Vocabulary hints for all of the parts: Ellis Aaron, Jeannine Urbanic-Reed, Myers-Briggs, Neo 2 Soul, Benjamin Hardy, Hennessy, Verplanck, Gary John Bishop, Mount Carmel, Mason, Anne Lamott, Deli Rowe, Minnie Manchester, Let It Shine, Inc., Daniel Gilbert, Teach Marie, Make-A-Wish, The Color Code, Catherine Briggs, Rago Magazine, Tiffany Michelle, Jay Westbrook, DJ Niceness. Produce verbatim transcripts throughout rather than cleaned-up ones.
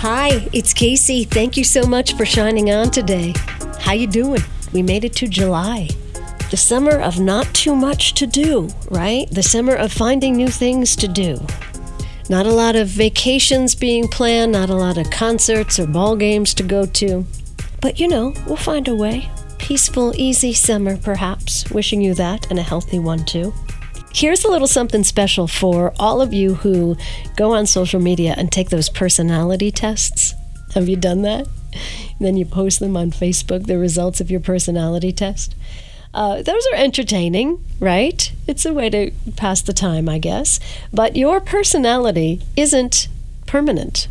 Hi, it's Casey. Thank you so much for shining on today. How you doing? We made it to July. The summer of not too much to do, right? The summer of finding new things to do. Not a lot of vacations being planned, not a lot of concerts or ball games to go to. But you know, we'll find a way. Peaceful, easy summer, perhaps. Wishing you that, and a healthy one too. Here's a little something special for all of you who go on social media and take those personality tests. Have you done that? And then you post them on Facebook, the results of your personality test. Uh, those are entertaining, right? It's a way to pass the time, I guess. But your personality isn't permanent.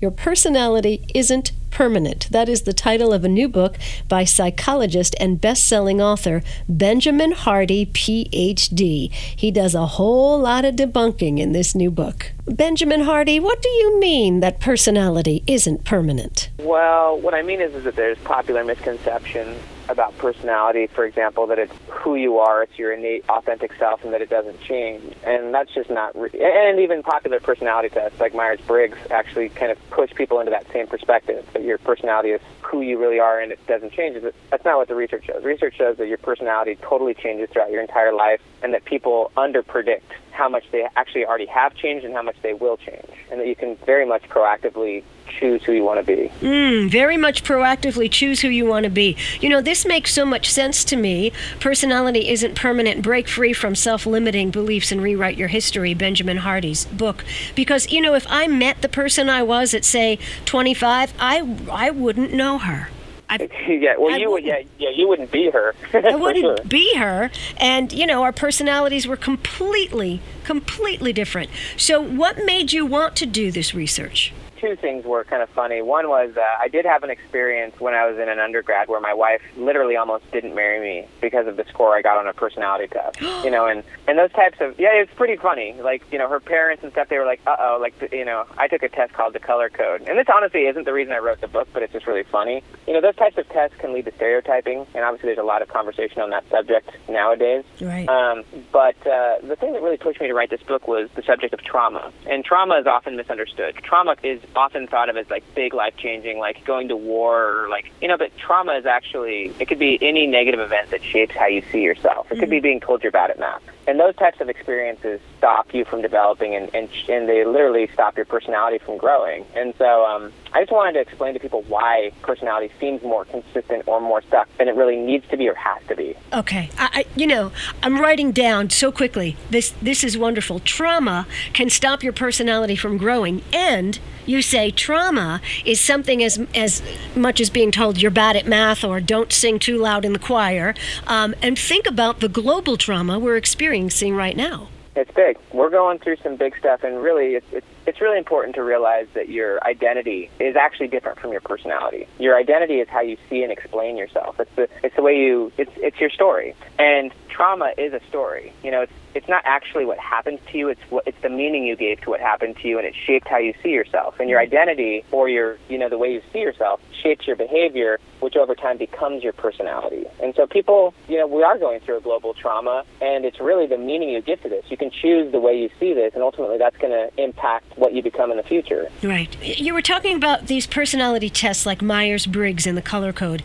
Your personality isn't permanent. That is the title of a new book by psychologist and best-selling author Benjamin Hardy, P H D. He does a whole lot of debunking in this new book. Benjamin Hardy, what do you mean that personality isn't permanent? Well, what I mean is, is that there's popular misconception about personality, for example, that it's who you are, it's your innate, authentic self, and that it doesn't change. And that's just not... Re- and even popular personality tests like Myers-Briggs actually kind of push people into that same perspective, that your personality is who you really are and it doesn't change. That's not what the research shows. Research shows that your personality totally changes throughout your entire life and that people under-predict how much they actually already have changed and how much they will change, and that you can very much proactively choose who you want to be. Mm, very much proactively choose who you want to be. You know, this makes so much sense to me. Personality isn't permanent. Break free from self-limiting beliefs and rewrite your history, Benjamin Hardy's book. Because, you know, if I met the person I was at, say, twenty-five, I, I wouldn't know her. I, yeah, well, I you would. Yeah, yeah, you wouldn't be her. I wouldn't sure. be her, and you know, our personalities were completely, completely different. So, what made you want to do this research? Two things were kind of funny. One was uh, I did have an experience when I was in an undergrad where my wife literally almost didn't marry me because of the score I got on a personality test. You know, and, and those types of, yeah, it's pretty funny. Like, you know, her parents and stuff, they were like, uh-oh, like, you know, I took a test called The Color Code. And this honestly isn't the reason I wrote the book, but it's just really funny. You know, those types of tests can lead to stereotyping, and obviously there's a lot of conversation on that subject nowadays. Right. Um, but uh, the thing that really pushed me to write this book was the subject of trauma. And trauma is often misunderstood. Trauma is often thought of as like big life-changing, like going to war, or like, you know, but trauma is actually, it could be any negative event that shapes how you see yourself. It mm-hmm. could be being told you're bad at math. And those types of experiences stop you from developing, and, and, and they literally stop your personality from growing. And so um, I just wanted to explain to people why personality seems more consistent or more stuck than it really needs to be or has to be. Okay. I, I, you know, I'm writing down so quickly. This, this is wonderful. Trauma can stop your personality from growing, and you say trauma is something as as much as being told you're bad at math or don't sing too loud in the choir. Um, and think about the global trauma we're experiencing right now. It's big. We're going through some big stuff, and really, it's, it's it's really important to realize that your identity is actually different from your personality. Your identity is how you see and explain yourself. It's the it's the way you it's it's your story. And trauma is a story. You know, it's it's not actually what happened to you. It's what it's the meaning you gave to what happened to you, and it shaped how you see yourself. And your identity, or your you know the way you see yourself, shapes your behavior, which over time becomes your personality. And so people, you know, we are going through a global trauma, and it's really the meaning you give to this. You can choose the way you see this, and ultimately that's going to impact what you become in the future. Right. You were talking about these personality tests like Myers-Briggs and The Color Code.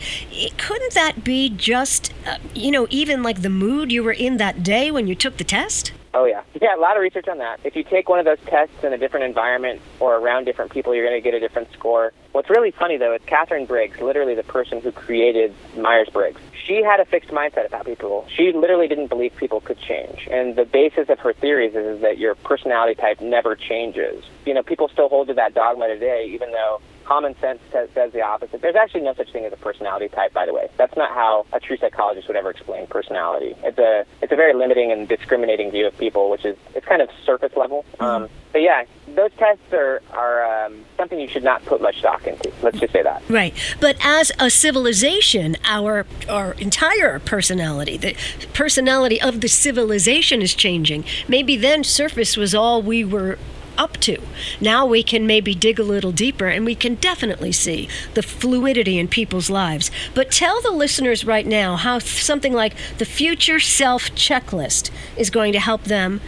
Couldn't that be just, uh, you know, even like the mood you were in that day when you took the test? Oh, yeah. Yeah, a lot of research on that. If you take one of those tests in a different environment or around different people, you're going to get a different score. What's really funny, though, is Catherine Briggs, literally the person who created Myers-Briggs. she had a fixed mindset about people. She literally didn't believe people could change. And the basis of her theories is, is that your personality type never changes. You know, people still hold to that dogma today, even though common sense says, says the opposite. There's actually no such thing as a personality type, by the way. That's not how a true psychologist would ever explain personality. It's a it's a very limiting and discriminating view of people, which is it's kind of surface level. Mm-hmm. Um, but yeah, those tests are, are um, something you should not put much stock into. Let's just say that. Right. But as a civilization, our our entire personality, the personality of the civilization is changing. Maybe then surface was all we were up to. Now we can maybe dig a little deeper, and we can definitely see the fluidity in people's lives. But tell the listeners right now how something like the Future Self Checklist is going to help them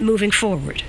moving forward.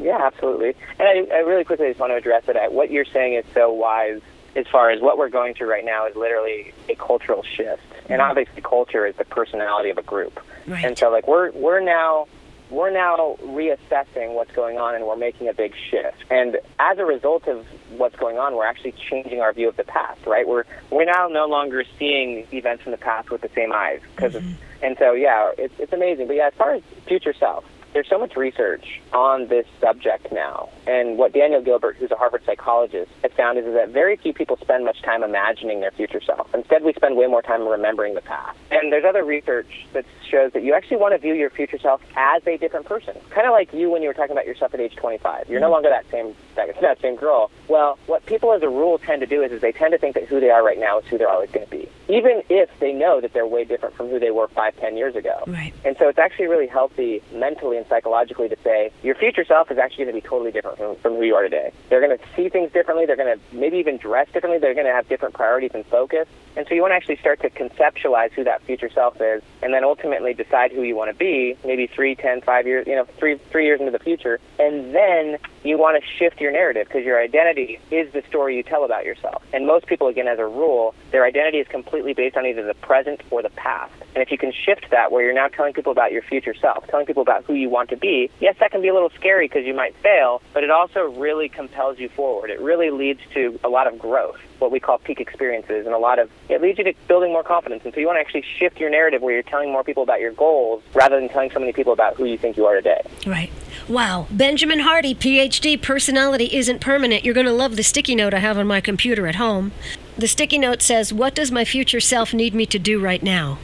Yeah, absolutely. And I, I really quickly just want to address that. What you're saying is so wise as far as what we're going through right now is literally a cultural shift. And obviously culture is the personality of a group. Right. And so like we're we're now... We're now reassessing what's going on, and we're making a big shift. And as a result of what's going on, we're actually changing our view of the past, right? We're we're now no longer seeing events from the past with the same eyes. Cause mm-hmm. And so, yeah, it's, it's amazing. But yeah, as far as future self, there's so much research on this subject now. And what Daniel Gilbert, who's a Harvard psychologist, has found is, is that very few people spend much time imagining their future self. Instead, we spend way more time remembering the past. And there's other research that shows that you actually want to view your future self as a different person. Kind of like you when you were talking about yourself at age twenty-five. You're no longer that same that, that same girl. Well, what people as a rule tend to do is, is they tend to think that who they are right now is who they're always going to be, even if they know that they're way different from who they were five, ten years ago. Right. And so it's actually really healthy mentally and psychologically to say your future self is actually going to be totally different from, from who you are today. They're going to see things differently. They're going to maybe even dress differently. They're going to have different priorities and focus. And so you want to actually start to conceptualize who that future self is, and then ultimately decide who you want to be, maybe three, ten, five years, you know, three, three years into the future. And then you want to shift your narrative, because your identity is the story you tell about yourself. And most people, again, as a rule, their identity is completely based on either the present or the past. And if you can shift that where you're now telling people about your future self, telling people about who you want to be, yes, that can be a little scary because you might fail, but it also really compels you forward. It really leads to a lot of growth, what we call peak experiences, and a lot of, it leads you to building more confidence. And so you want to actually shift your narrative where you're telling more people about your goals rather than telling so many people about who you think you are today. Right. Wow. Benjamin Hardy, P H D, Personality Isn't Permanent. You're going to love the sticky note I have on my computer at home. The sticky note says, what does my future self need me to do right now?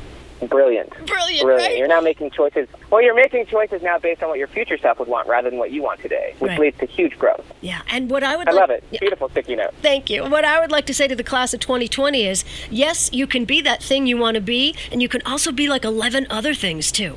Brilliant. Brilliant, Brilliant. Right? You're now making choices. Well, you're making choices now based on what your future self would want rather than what you want today, which right. leads to huge growth. Yeah, and what I would I like, love it. Yeah. Beautiful sticky note. Thank you. What I would like to say to the class of twenty twenty is, yes, you can be that thing you want to be, and you can also be like eleven other things, too.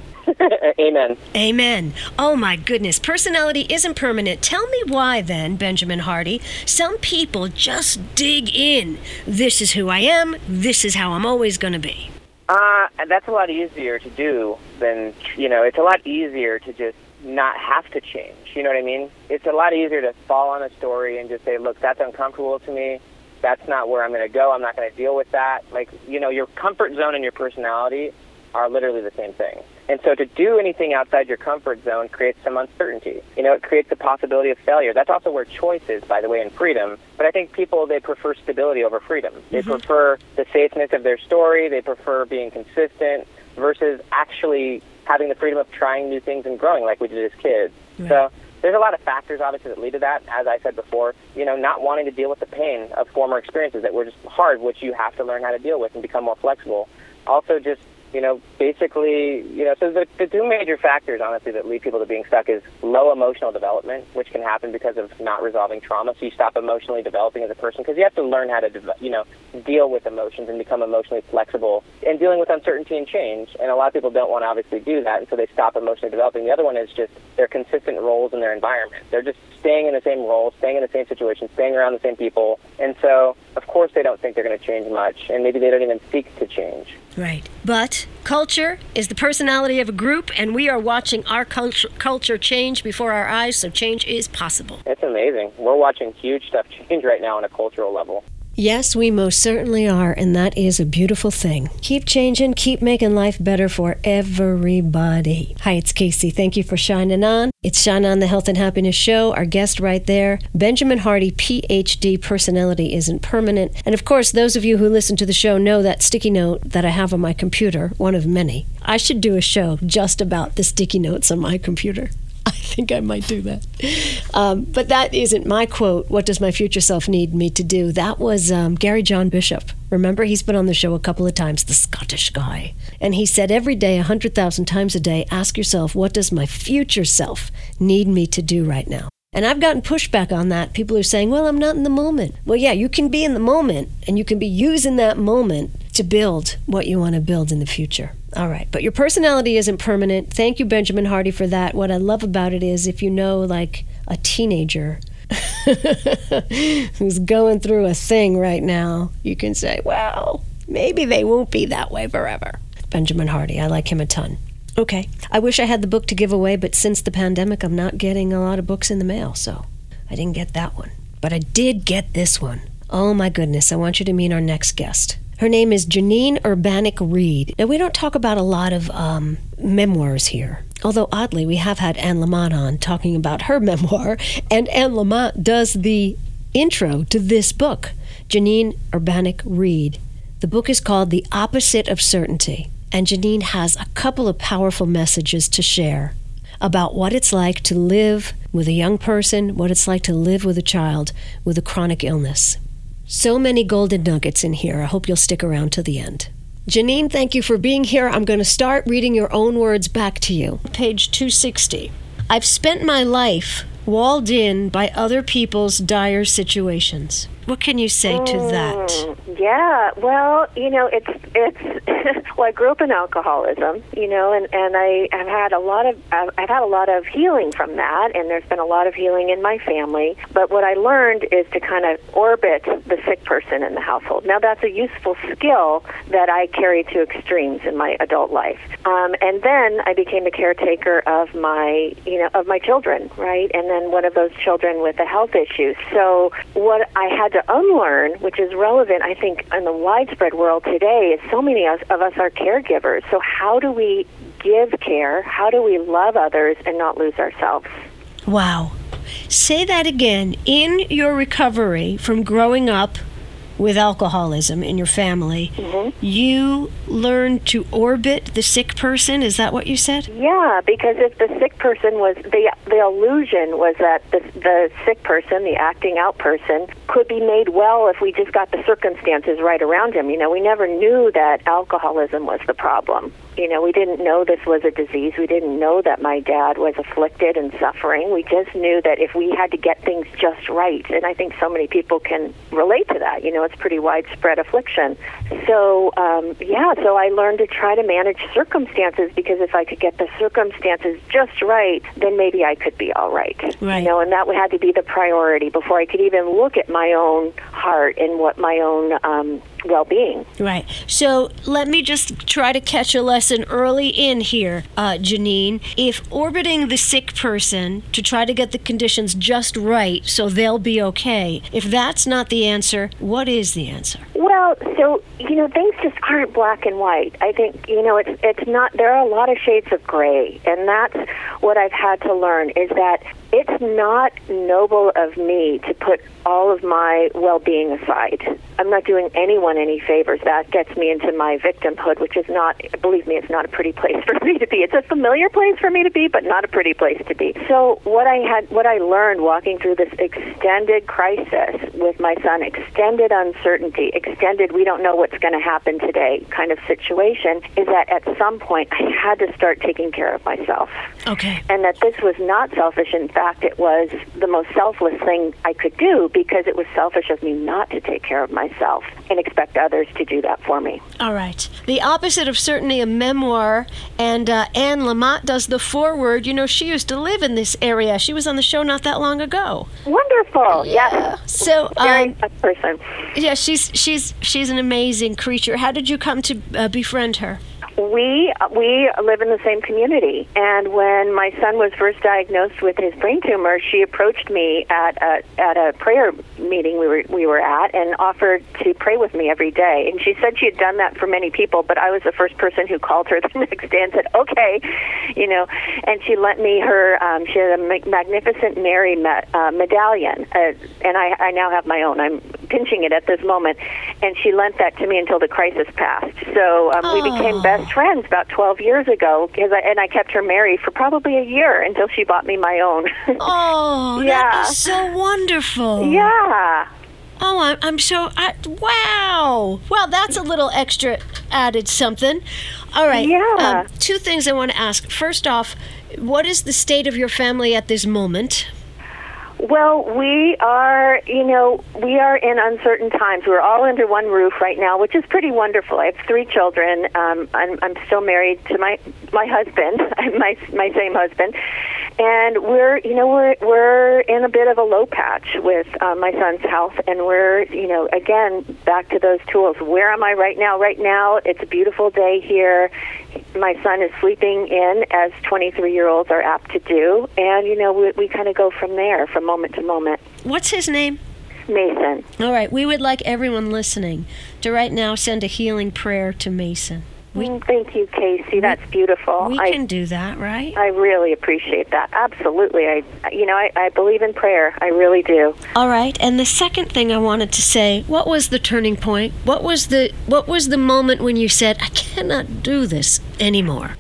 Amen. Amen. Oh, my goodness. Personality isn't permanent. Tell me why, then, Benjamin Hardy, some people just dig in. This is who I am. This is how I'm always going to be. Uh, that's a lot easier to do than, you know, it's a lot easier to just not have to change. You know what I mean? It's a lot easier to fall on a story and just say, look, that's uncomfortable to me. That's not where I'm going to go. I'm not going to deal with that. Like, you know, your comfort zone and your personality are literally the same thing. And so to do anything outside your comfort zone creates some uncertainty. You know, it creates the possibility of failure. That's also where choice is, by the way, in freedom. But I think people, they prefer stability over freedom. They mm-hmm. prefer the safeness of their story. They prefer being consistent versus actually having the freedom of trying new things and growing like we did as kids. Mm-hmm. So there's a lot of factors, obviously, that lead to that. As I said before, you know, not wanting to deal with the pain of former experiences that were just hard, which you have to learn how to deal with and become more flexible. Also just You know, basically, you know, so the, the two major factors, honestly, that lead people to being stuck is low emotional development, which can happen because of not resolving trauma. So you stop emotionally developing as a person because you have to learn how to, de- you know, deal with emotions and become emotionally flexible and dealing with uncertainty and change. And a lot of people don't want to obviously do that, and so they stop emotionally developing. The other one is just their consistent roles in their environment. They're just staying in the same role, staying in the same situation, staying around the same people. And so, of course, they don't think they're going to change much, and maybe they don't even seek to change. Right. But culture is the personality of a group, and we are watching our culture, culture change before our eyes, so change is possible. It's amazing. We're watching huge stuff change right now on a cultural level. Yes, we most certainly are, and that is a beautiful thing. Keep changing, keep making life better for everybody. Hi, it's Casey. Thank you for shining on. It's Shine On, the Health and Happiness Show. Our guest right there, Benjamin Hardy, P H D, Personality Isn't Permanent. And of course, those of you who listen to the show know that sticky note that I have on my computer, one of many. I should do a show just about the sticky notes on my computer. I think I might do that. Um, but that isn't my quote, what does my future self need me to do? That was um, Gary John Bishop. Remember, he's been on the show a couple of times, the Scottish guy. And he said every day, one hundred thousand times a day, ask yourself, what does my future self need me to do right now? And I've gotten pushback on that. People are saying, well, I'm not in the moment. Well, yeah, you can be in the moment, and you can be using that moment to build what you want to build in the future. All right, but your personality isn't permanent. Thank you, Benjamin Hardy, for that. What I love about it is if you know, like, a teenager who's going through a thing right now, you can say, well, maybe they won't be that way forever. Benjamin Hardy, I like him a ton. Okay. I wish I had the book to give away, but since the pandemic, I'm not getting a lot of books in the mail, so I didn't get that one. But I did get this one. Oh, my goodness. I want you to meet our next guest. Her name is Jeannine Urbanic-Reed. Now, we don't talk about a lot of um, memoirs here, although oddly, we have had Anne Lamott on talking about her memoir, and Anne Lamott does the intro to this book, Jeannine Urbanic-Reed. The book is called The Opposite of Certainty, and Jeannine has a couple of powerful messages to share about what it's like to live with a young person, what it's like to live with a child with a chronic illness. So many golden nuggets in here. I hope you'll stick around to the end. Jeannine, thank you for being here. I'm going to start reading your own words back to you. Page two sixty. I've spent my life walled in by other people's dire situations. What can you say mm, to that? Yeah, well, you know, it's, it's, well, I grew up in alcoholism, you know, and, and I, I've had a lot of, I've had a lot of healing from that, and there's been a lot of healing in my family, but what I learned is to kind of orbit the sick person in the household. Now, that's a useful skill that I carry to extremes in my adult life. Um, and then I became a caretaker of my, you know, of my children, right? And then one of those children with a health issue. So what I had to unlearn, which is relevant, I think, in the widespread world today, is so many of us are caregivers. So how do we give care? How do we love others and not lose ourselves? Wow. Say that again. In your recovery from growing up with alcoholism in your family, mm-hmm. you learned to orbit the sick person? Is that what you said? Yeah, because if the sick person was, the the illusion was that the, the sick person, the acting out person, could be made well if we just got the circumstances right around him. You know, we never knew that alcoholism was the problem. You know, we didn't know this was a disease. We didn't know that my dad was afflicted and suffering. We just knew that if we had to get things just right, and I think so many people can relate to that, you know, it's pretty widespread affliction. So, um, yeah, so I learned to try to manage circumstances, because if I could get the circumstances just right, then maybe I could be all right. Right. You know, and that had to be the priority before I could even look at my own heart and what my own um, well-being. Right. So let me just try to catch a lesson early in here, uh, Jeannine. If orbiting the sick person to try to get the conditions just right so they'll be okay, if that's not the answer, what is the answer? Well, so, you know, things just aren't black and white. I think, you know, it's it's not, there are a lot of shades of gray, and that's what I've had to learn, is that it's not noble of me to put all of my well-being aside. I'm not doing anyone any favors. That gets me into my victimhood, which is not, believe me, it's not a pretty place for me to be. It's a familiar place for me to be, but not a pretty place to be. So what I had, what I learned walking through this extended crisis with my son, extended uncertainty, extended we don't know what's going to happen today kind of situation, is that at some point I had to start taking care of myself. Okay. And that this was not selfish. In fact, it was the most selfless thing I could do, because it was selfish of me not to take care of myself and expect others to do that for me. All right. The Opposite of Certainty, a memoir, and uh, Anne Lamott does the foreword. You know, she used to live in this area. She was on the show not that long ago. Wonderful. Yeah. Yes. So, um, very good person. Yeah, she's she's she's an amazing creature. How did you come to uh, befriend her? We we live in the same community, and when my son was first diagnosed with his brain tumor, she approached me at a, at a prayer meeting we were we were at and offered to pray with me every day. And she said she had done that for many people, but I was the first person who called her the next day and said, "Okay," you know. And she lent me her um, she had a magnificent Mary ma- uh, medallion, uh, and I, I now have my own. I'm pinching it at this moment, and she lent that to me until the crisis passed. So um, we became best friends about twelve years ago, because I, and I kept her married for probably a year until she bought me my own. Oh, yeah. That is so wonderful. Yeah. Oh, I'm, I'm so, I, wow. Well, that's a little extra added something. All right. Yeah. Um, two things I want to ask. First off, what is the state of your family at this moment? Well, we are, you know, we are in uncertain times. We're all under one roof right now, which is pretty wonderful. I have three children. Um, I'm, I'm still married to my my husband, my my same husband, and we're, you know, we're we're in a bit of a low patch with uh, my son's health, and we're, you know, again back to those tools. Where am I right now? Right now, it's a beautiful day here. My son is sleeping in, as twenty-three-year-olds are apt to do, and, you know, we, we kind of go from there, from moment to moment. What's his name? Mason. All right. We would like everyone listening to right now send a healing prayer to Mason. We, mm, thank you, Casey. That's we, beautiful. We I, can do that, right? I really appreciate that. Absolutely. I, you know, I, I believe in prayer. I really do. All right. And the second thing I wanted to say, what was the turning point? What was the what was the moment when you said, I cannot do this anymore?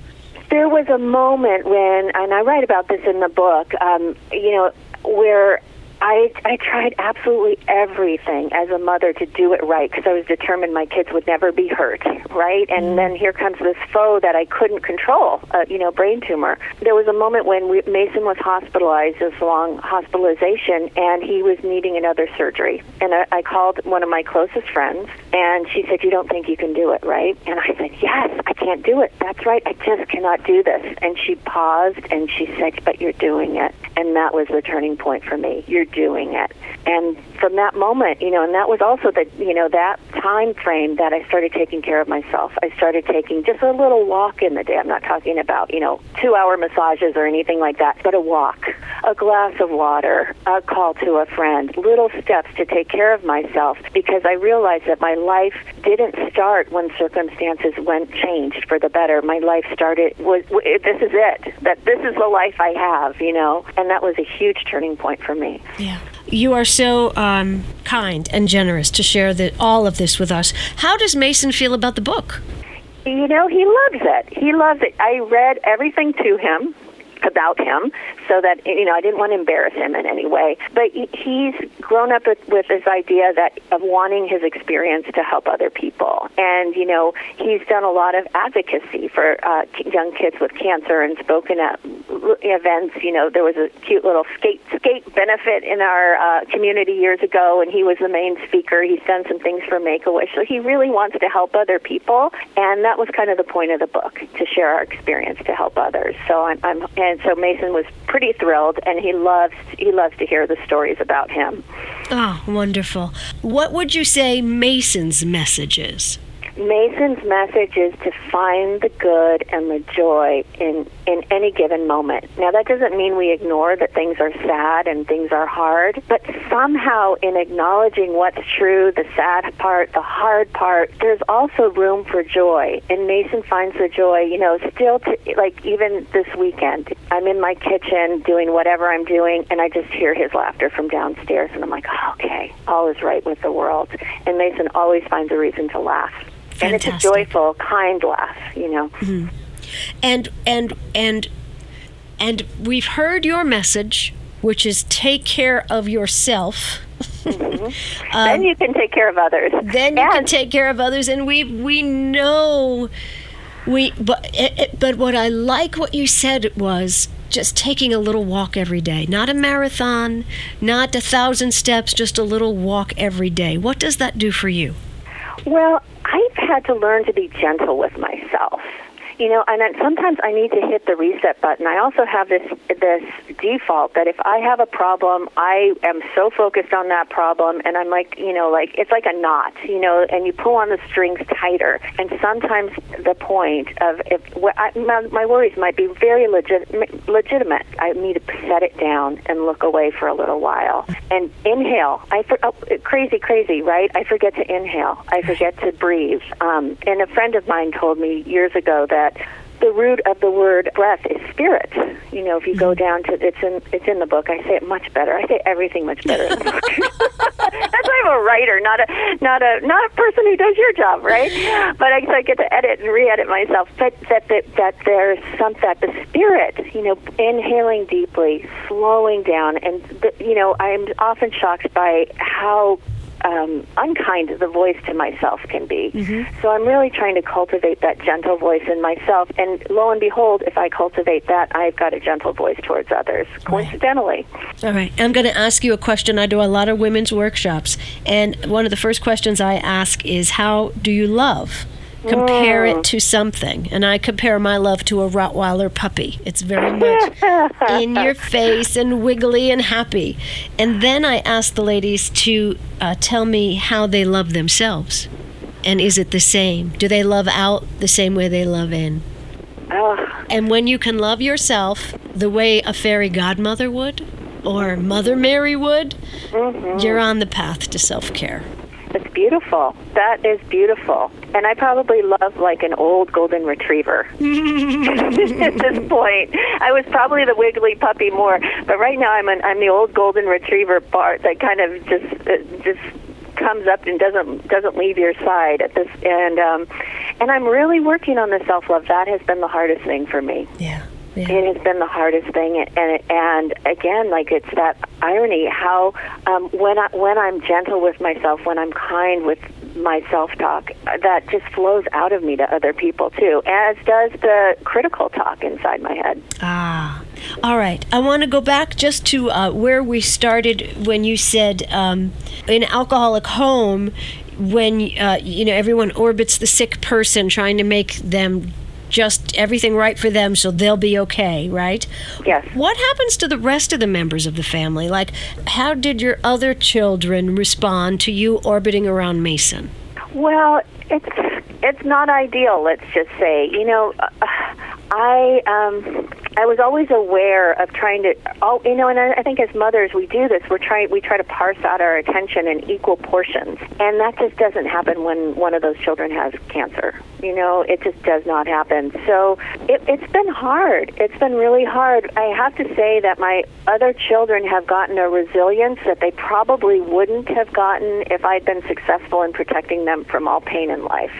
There was a moment when, and I write about this in the book, um, you know, where I, I tried absolutely everything as a mother to do it right, because I was determined my kids would never be hurt, right? And then here comes this foe that I couldn't control, uh, you know, brain tumor. There was a moment when we, Mason was hospitalized, this long hospitalization, and he was needing another surgery. And I, I called one of my closest friends, and she said, you don't think you can do it, right? And I said, yes, I can't do it. That's right. I just cannot do this. And she paused, and she said, but you're doing it. And that was the turning point for me. You're doing it. And from that moment, you know, and that was also the, you know, that time frame that I started taking care of myself. I started taking just a little walk in the day. I'm not talking about, you know, two-hour massages or anything like that, but a walk, a glass of water, a call to a friend, little steps to take care of myself, because I realized that my life didn't start when circumstances went changed for the better. My life started, was this is it, that this is the life I have, you know, and that was a huge turning point for me. Yeah. You are so um, kind and generous to share the, all of this with us. How does Mason feel about the book? You know, he loves it. He loves it. I read everything to him about him, so that, you know, I didn't want to embarrass him in any way. But he's grown up with, with this idea that of wanting his experience to help other people. And, you know, he's done a lot of advocacy for uh, young kids with cancer and spoken at events. You know, there was a cute little skate skate benefit in our uh, community years ago, and he was the main speaker. He's done some things for Make-A-Wish. So he really wants to help other people, and that was kind of the point of the book, to share our experience to help others. So I'm, I'm and so Mason was pretty thrilled, and he loves he loves to hear the stories about him. Oh, wonderful. What would you say Mason's message is? Mason's message is to find the good and the joy in, in any given moment. Now, that doesn't mean we ignore that things are sad and things are hard, but somehow in acknowledging what's true, the sad part, the hard part, there's also room for joy. And Mason finds the joy, you know, still, to, like even this weekend, I'm in my kitchen doing whatever I'm doing, and I just hear his laughter from downstairs, and I'm like, oh, okay, all is right with the world. And Mason always finds a reason to laugh. Fantastic. And it's a joyful, kind laugh, you know. Mm-hmm. And and and and we've heard your message, which is take care of yourself. Mm-hmm. um, then you can take care of others. Then you and- can take care of others, and we we know we. But it, it, but what I like what you said was just taking a little walk every day, not a marathon, not a thousand steps, just a little walk every day. What does that do for you? Well, I've had to learn to be gentle with myself. You know, and then sometimes I need to hit the reset button. I also have this this default that if I have a problem, I am so focused on that problem, and I'm like, you know, like it's like a knot, you know, and you pull on the strings tighter. And sometimes the point of if I, my, my worries might be very legit, legitimate. I need to set it down and look away for a little while and inhale. I for, oh, crazy, crazy, right? I forget to inhale. I forget to breathe. Um, and a friend of mine told me years ago that the root of the word breath is spirit. You know, if you go down to it's in it's in the book. I say it much better. I say everything much better. In the book. That's why I'm a writer, not a not a not a person who does your job, right? But I, so I get to edit and re-edit myself. But that that, that there's some that the spirit, you know, inhaling deeply, slowing down, and the, you know, I'm often shocked by how Um, unkind the voice to myself can be. Mm-hmm. So I'm really trying to cultivate that gentle voice in myself. And lo and behold, if I cultivate that, I've got a gentle voice towards others, coincidentally. All right. I'm going to ask you a question. I do a lot of women's workshops. And one of the first questions I ask is, how do you love? Compare it to something. And I compare my love to a Rottweiler puppy. It's very much in your face and wiggly and happy. And then I ask the ladies to uh, tell me how they love themselves. And is it the same? Do they love out the same way they love in? Oh. And when you can love yourself the way a fairy godmother would or Mother Mary would, mm-hmm. you're on the path to self-care. It's beautiful. That is beautiful. And I probably love like an old golden retriever at this point. I was probably the wiggly puppy more, but right now I'm an, I'm the old golden retriever part that kind of just uh, just comes up and doesn't doesn't leave your side at this. And um, and I'm really working on the self-love. That has been the hardest thing for me. Yeah. Yeah. It has been the hardest thing, and and again, like it's that irony how um, when I, when I'm gentle with myself, when I'm kind with my self-talk, that just flows out of me to other people too, as does the critical talk inside my head. Ah, all right. I want to go back just to uh, where we started when you said um, in an alcoholic home, when uh, you know everyone orbits the sick person, trying to make them. Just everything right for them so they'll be okay, right? Yes. What happens to the rest of the members of the family? Like, how did your other children respond to you orbiting around Mason? Well, it's it's not ideal, let's just say. You know, I um, I was always aware of trying to, oh, you know, and I think as mothers we do this. We're trying, we try to parse out our attention in equal portions, and that just doesn't happen when one of those children has cancer. You know, it just does not happen. So it, it's been hard. It's been really hard. I have to say that my other children have gotten a resilience that they probably wouldn't have gotten if I'd been successful in protecting them from all pain in life.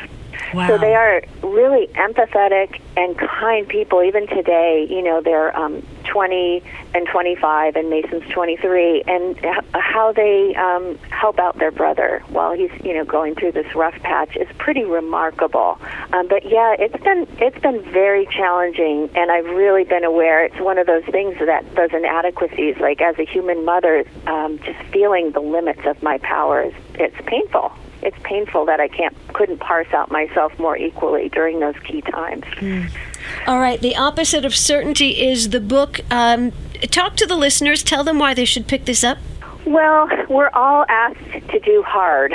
Wow. So they are really empathetic and kind people. Even today, you know, they're um, twenty and twenty-five, and Mason's twenty-three, and h- how they um, help out their brother while he's, you know, going through this rough patch is pretty remarkable. Um, but yeah, it's been it's been very challenging, and I've really been aware. It's one of those things that those inadequacies, like as a human mother, um, just feeling the limits of my powers, it's painful. It's painful that I can't couldn't parse out myself more equally during those key times. Mm. All right. The Opposite of Certainty is the book. Um, talk to the listeners. Tell them why they should pick this up. Well, we're all asked to do hard,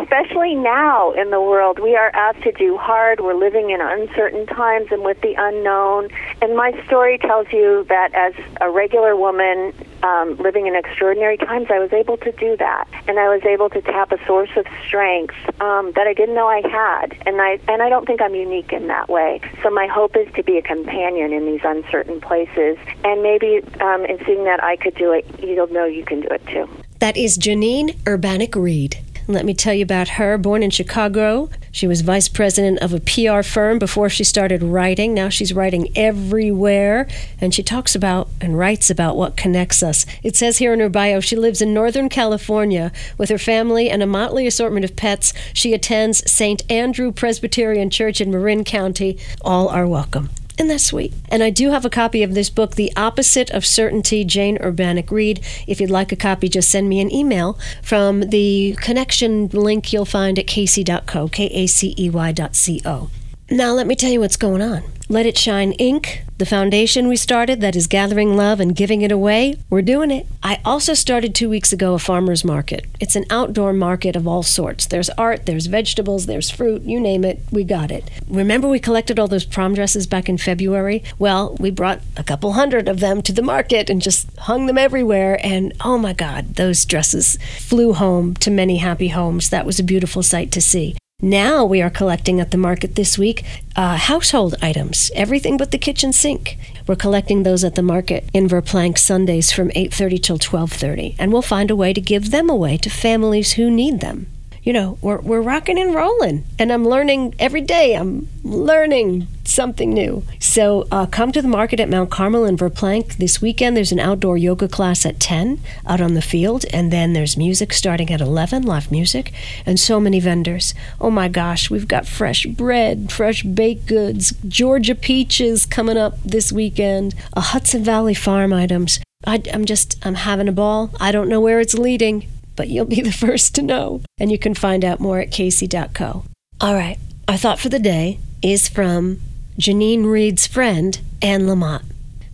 especially now in the world. We are asked to do hard. We're living in uncertain times and with the unknown. And my story tells you that as a regular woman um, living in extraordinary times, I was able to do that. And I was able to tap a source of strength um, that I didn't know I had. And I, and I don't think I'm unique in that way. So my hope is to be a companion in these uncertain places. And maybe um, in seeing that I could do it, you'll know you can do it. Too. That is Jeannine Urbanic-Reed. Let me tell you about her. Born in Chicago, she was vice president of a P R firm before she started writing. Now she's writing everywhere, and she talks about and writes about what connects us. It says here in her bio, she lives in Northern California with her family and a motley assortment of pets. She attends Saint Andrew Presbyterian Church in Marin County. All are welcome. And that's sweet. And I do have a copy of this book, The Opposite of Certainty, Jeannine Urbanic-Reed. If you'd like a copy, just send me an email from the connection link you'll find at casey dot co, K A C E Y dot C O. Now let me tell you what's going on. Let It Shine, Incorporated, the foundation we started that is gathering love and giving it away, we're doing it. I also started two weeks ago a farmer's market. It's an outdoor market of all sorts. There's art, there's vegetables, there's fruit, you name it, we got it. Remember we collected all those prom dresses back in February? Well, we brought a couple hundred of them to the market and just hung them everywhere, and oh my God, those dresses flew home to many happy homes. That was a beautiful sight to see. Now we are collecting at the market this week uh, household items, everything but the kitchen sink. We're collecting those at the market in Verplanck Sundays from eight thirty till twelve thirty, and we'll find a way to give them away to families who need them. You know, we're we're rocking and rolling, and I'm learning every day. I'm learning something new. So uh, come to the market at Mount Carmel in Verplanck this weekend. There's an outdoor yoga class at ten out on the field, and then there's music starting at eleven, live music, and so many vendors. Oh my gosh, we've got fresh bread, fresh baked goods, Georgia peaches coming up this weekend, a Hudson Valley farm items. I, I'm just, I'm having a ball. I don't know where it's leading, but you'll be the first to know. And you can find out more at casey dot co. All right, our thought for the day is from Jeannine Reed's friend, Anne Lamott,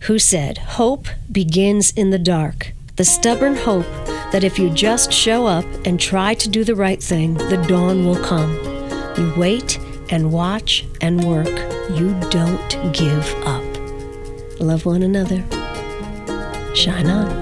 who said, "Hope begins in the dark. The stubborn hope that if you just show up and try to do the right thing, the dawn will come. You wait and watch and work. You don't give up. Love one another. Shine on."